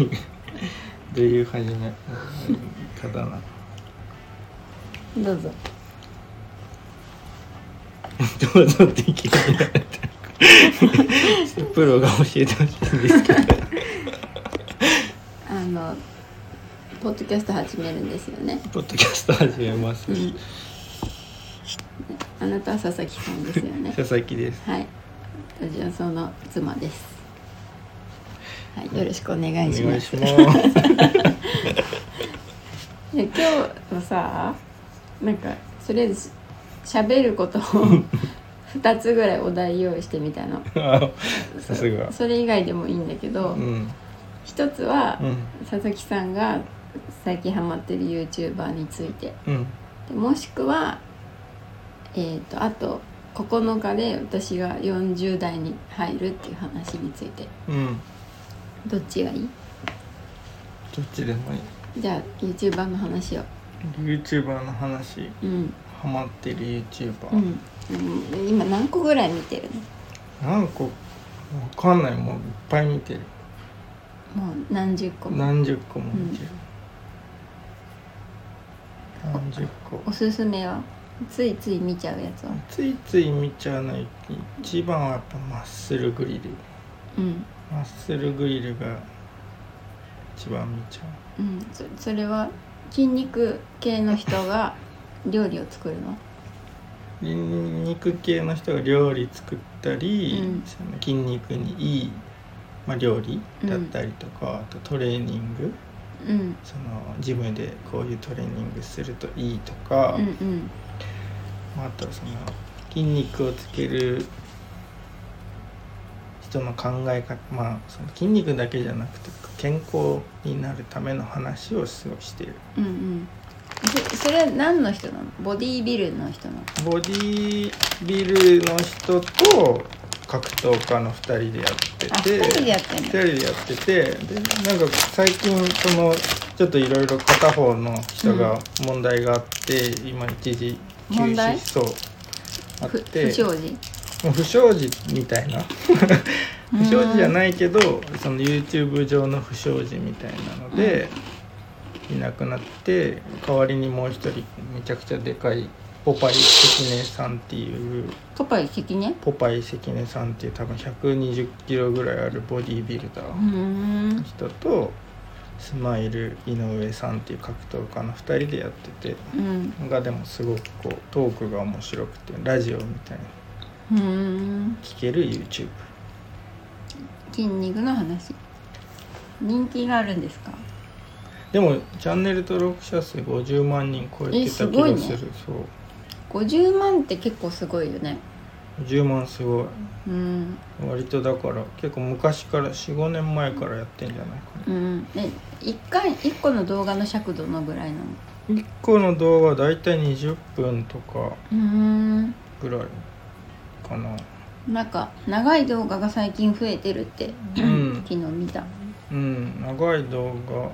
にどういう始め方なの。どうぞどうぞって聞いてられたプロが教えてほしいんですけどポッドキャスト始めるんですよね。ポッドキャスト始めます、うん、あなたは佐々木さんですよね。佐々木です。はい、私はその妻です。はい、よろしくお願いします。お願いします今日もさ、なんかとりあえず喋ることを2つぐらいお題用意してみたのさすが。それ以外でもいいんだけど、うん、一つは、うん、佐々木さんが最近ハマってる YouTuber について、うん、でもしくは、あと9日で私が40代に入るっていう話について、うん、どっちがいい？どっちでもいい。じゃあ YouTuber の話を。 YouTuber の話、うん、ハマってる YouTuber、うん今何個ぐらい見てるの？何個わかんない。もういっぱい見てる。もう何十個も見てる、うん、何十個。おすすめは？ついつい見ちゃうやつは？一番はやっぱマッスルグリル、うん、マッスルグリルが一番見ちゃう、うん、それは筋肉系の人が料理を作るの？筋肉系の人が料理作ったり、うん、その筋肉にいい、まあ、料理だったりとか、うん、あとトレーニング、うん、そのジムでこういうトレーニングするといいとか、うんうん、あとその筋肉をつける人の考え方、まあ、その筋肉だけじゃなくて健康になるための話をすごいしている、うんうん。それは何の人なの？ボディービルの人なの？ボディービルの人と格闘家の2人でやってて、2人でやってて、なんか最近そのちょっといろいろ片方の人が問題があって、うん、今一時休止しそうあって、不祥事みたいな不祥事じゃないけどその YouTube 上の不祥事みたいなので、うんいなくなって、代わりにもう一人めちゃくちゃでかいポパイ関根さんっていう多分120キロぐらいあるボディービルダーの人とスマイル井上さんっていう格闘家の2人でやってて、うん、がでもすごくこうトークが面白くてラジオみたいな聞ける YouTube。 筋肉の話人気があるんですか？でもチャンネル登録者数50万人超えてた気がする。すごいね。そう50万って結構すごいよね。50万すごい、うん、割とだから結構昔から 4,5 年前からやってんじゃないかな、うん、で1個の動画の尺度のぐらいなの？1個の動画はだいたい20分とかぐらいかな、うん、なんか長い動画が最近増えてるって、うん、昨日見た、うん、長い動画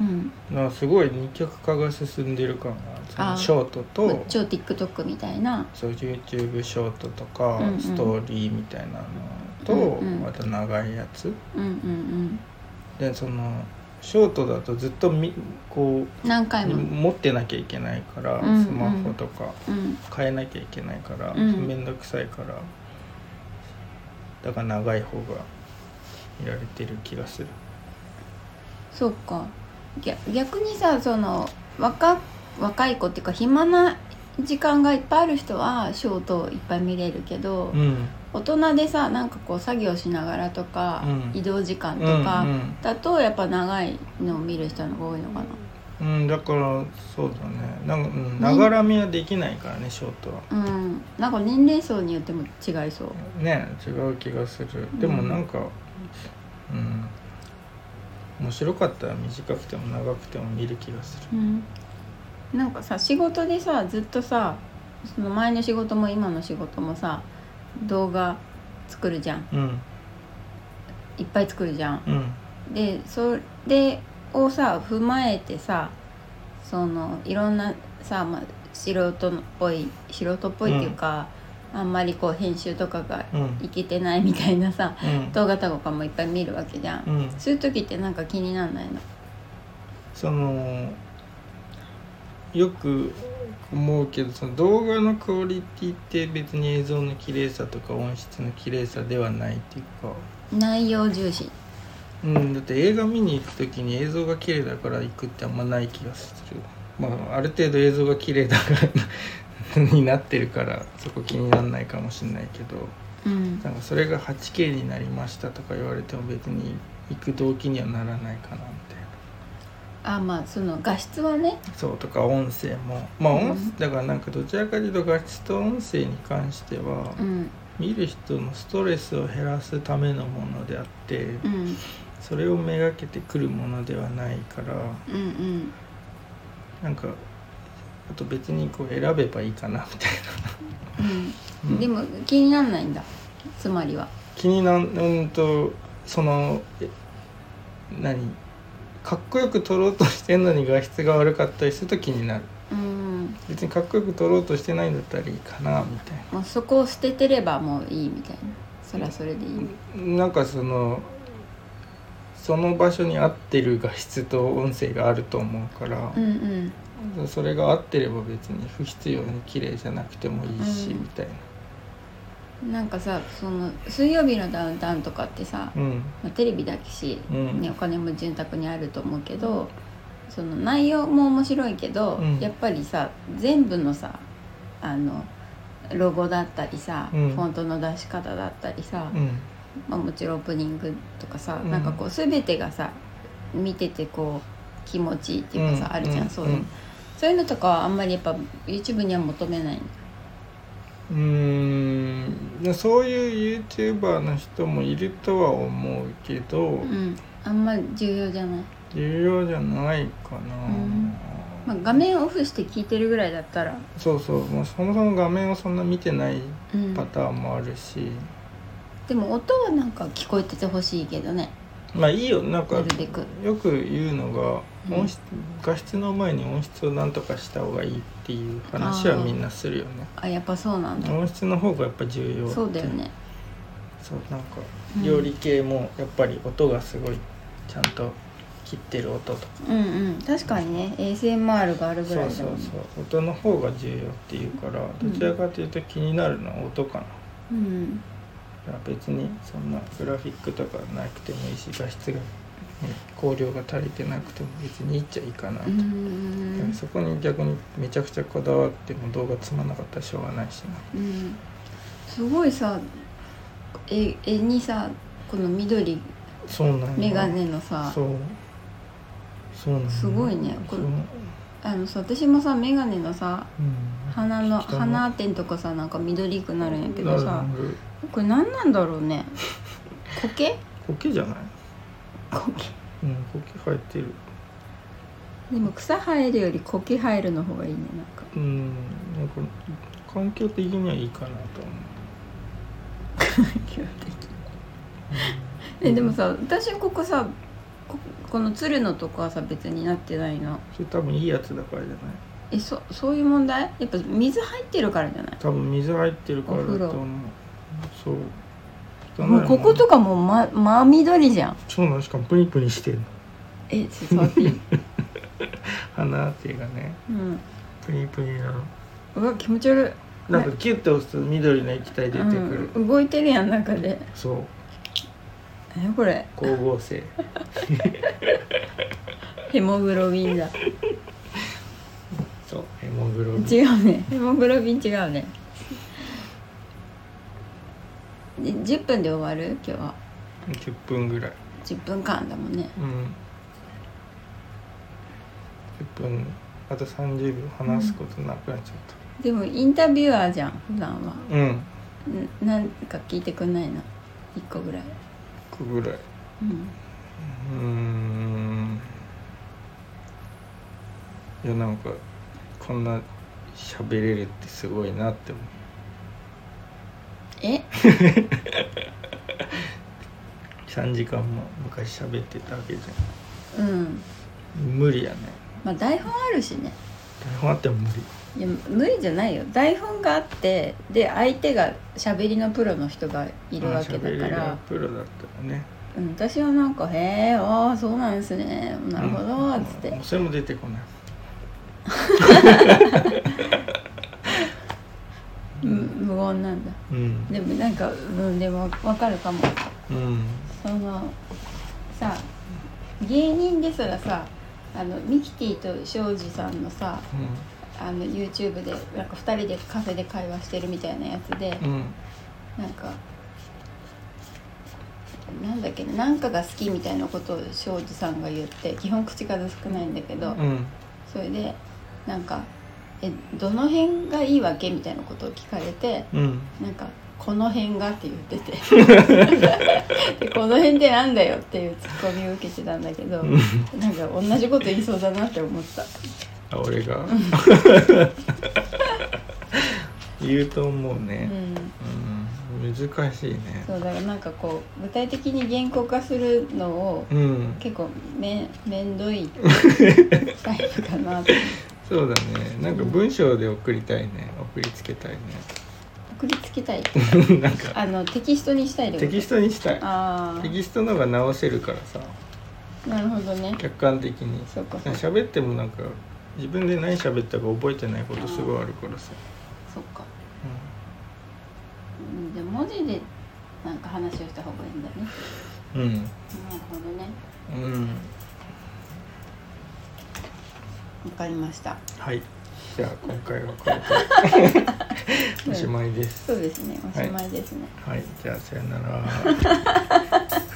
うん、すごい二極化が進んでる感がある。ショートと超 TikTok みたいな、そう YouTube ショートとか、うんうん、ストーリーみたいなのと、うんうん、また長いやつ、うんうんうん、でそのショートだとずっとこう何回も持ってなきゃいけないから、うんうん、スマホとか変えなきゃいけないから、うん、めんどくさいから、だから長い方が見られてる気がする。そうか。逆にさ、その若い子っていうか暇な時間がいっぱいある人はショートいっぱい見れるけど、うん、大人でさ、なんかこう作業しながらとか、うん、移動時間とかだとやっぱ長いのを見る人の方が多いのかな。うん、だからそうだね。ながら見はできないからね、ショートは。うん、なんか年齢層によっても違いそう。ね、違う気がする。でもなんか、うん。うん面白かったら短くても長くても見る気がする、うん、なんかさ、仕事でさ、ずっとさ、その前の仕事も今の仕事もさ、動画作るじゃん、うん、いっぱい作るじゃん、うん、で、それをさ、踏まえてさ、そのいろんなさ、まあ、素人っぽいっていうか、あんまりこう編集とかがいけてないみたいなさ、うん、動画とかもいっぱい見るわけじゃん、うん、そういう時ってなんか気になんないの？そのよく思うけど、その動画のクオリティって別に映像の綺麗さとか音質の綺麗さではないっていうか、内容重視、うん、だって映画見に行く時に映像が綺麗だから行くってあんまない気がする。まあある程度映像が綺麗だからになってるからそこ気にならないかもしれないけど、うん、なんかそれが 8K になりましたとか言われても別に行く動機にはならないかなみたいな。あ、まあその画質はね、そうとか音声も、まあ音声だからなんかどちらかというと画質と音声に関しては、うん、見る人のストレスを減らすためのものであって、うん、それをめがけてくるものではないから、うんうん、なんかあと別にこう選べばいいかなみたいな、うん、でも気にならないんだ、つまりは気になる、その何かっこよく撮ろうとしてんのに画質が悪かったりすると気になる。うん、別にかっこよく撮ろうとしてないんだったらいいかなみたいな。もうそこを捨ててればもういいみたいな。それはそれでいい。なんかその場所に合ってる画質と音声があると思うから、うんうん、それが合ってれば別に不必要に綺麗じゃなくてもいいし、うん、みたいな。なんかさ、その水曜日のダウンタウンとかってさ、うんまあ、テレビだけし、ね、お金も潤沢にあると思うけど、その内容も面白いけど、うん、やっぱりさ全部のさロゴだったりさ、うん、フォントの出し方だったりさ、うんまあ、もちろんオープニングとかさ、うん、なんかこう全てがさ見ててこう気持ちいいっていうかさ、うん、あるじゃん、そういうの、そういうのとかはあんまりやっぱ YouTube には求めないの。そういう YouTuber の人もいるとは思うけど、うん、あんま重要じゃない、重要じゃないかな、うんまあ、画面オフして聞いてるぐらいだったら、そうそう、まあ、そもそも画面をそんな見てないパターンもあるし、うん、でも音はなんか聞こえててほしいけどね。まあいいよ、なんかよく言うのが音質、うん、画質の前に音質をなんとかした方がいいっていう話はみんなするよね。あ、やっぱそうなんだ。音質の方がやっぱ重要。そうだよね。そう、なんか料理系もやっぱり音がすごいちゃんと切ってる音とか、うんうん、確かにね ASMR があるぐらいだもんね。そうそうそう、音の方が重要っていうから、どちらかというと気になるのは音かな。うん、うん別にそんなグラフィックとかなくてもいいし、画質が、ね、光量が足りてなくても別にいっちゃいいかなと。うん、そこに逆にめちゃくちゃこだわっても動画つまんなかったらしょうがないしな。うん、すごいさ絵にさこの緑メガネのさ、そうなんすごいねこれ。さ私もさメガネのさ、うん、鼻点とかさなんか緑くなるんやけどさ、これ何なんだろうね。苔じゃない？苔。うん、苔生えてる。でも草生えるより苔生えるの方がいいね、なんか。なんか環境的にはいいかなと思う。環境的。でもさ、私ここさ。この鶴のとこはさ別になってないの。それ多分いいやつだからじゃない？そういう問題？やっぱ水入ってるからじゃない？多分水入ってるからだと思う。そう。もうこことかも真緑じゃん。そうなん、しかもプニプニしてる。触っていい？鼻っていうかね。うん。プニプニなの。うわ気持ち悪い。なんかキュッと押すと緑の液体出てくる。うん、動いてるやん中で。そう。これ光合成ヘモグロビンだ。そう、ヘモグロビン違うね、ヘモグロビン違うね。10分で終わる？今日は10分ぐらい、10分間だもんね。うん、10分あと30秒話すことなくなっちゃった、うん、でもインタビュアーじゃん普段は。うん、なんか聞いてくんないな、1個ぐらいぐらい、いやなんかこんな喋れるってすごいなって思う。3時間も昔喋ってたわけじゃん。うん、無理やね。まあ台本あるしね。台本あっても無理。いや無理じゃないよ。台本があってで相手が喋りのプロの人がいるわけだから。喋りのプロだったのね。うん、私はなんかへーあーそうなんですねなるほどーっつって、うん、それも出てこない無言なんだ、うん、でもなんか、うん、でも分かるかも、うん、そのさ芸人ですらさミキティと庄司さんのさ、うん、YouTube でなんか2人でカフェで会話してるみたいなやつで、うん、なんかなんだっけなんかが好きみたいなことを庄司さんが言って基本口数少ないんだけど、うん、それでなんかどの辺がいいわけみたいなことを聞かれて、うん、なんかこの辺がって言っててでこの辺ってなんだよっていうツッコミを受けてたんだけど、うん、なんか同じこと言いそうだなって思ったあ俺が言うと思うね、うんうん難しいね。そうだからなんかこう具体的に言語化するのを、うん、結構めんどいタイプかなって。そうだね。なんか文章で送りたいね。送りつけたいね。送りつけたいってなんかテキストにしたいってこと。テキストにしたい。ああ。テキストの方が直せるからさ。なるほどね。客観的に。そうか。喋ってもなんか自分で何喋ったか覚えてないことすごいあるからさ。そっか。で文字でなんか話をした方がいいんだね。うん。なるほどね。うん。わかりました。はい。じゃあ今回はこれでおしまいです。そうですね。おしまいですね。はい。はい、じゃあさよなら。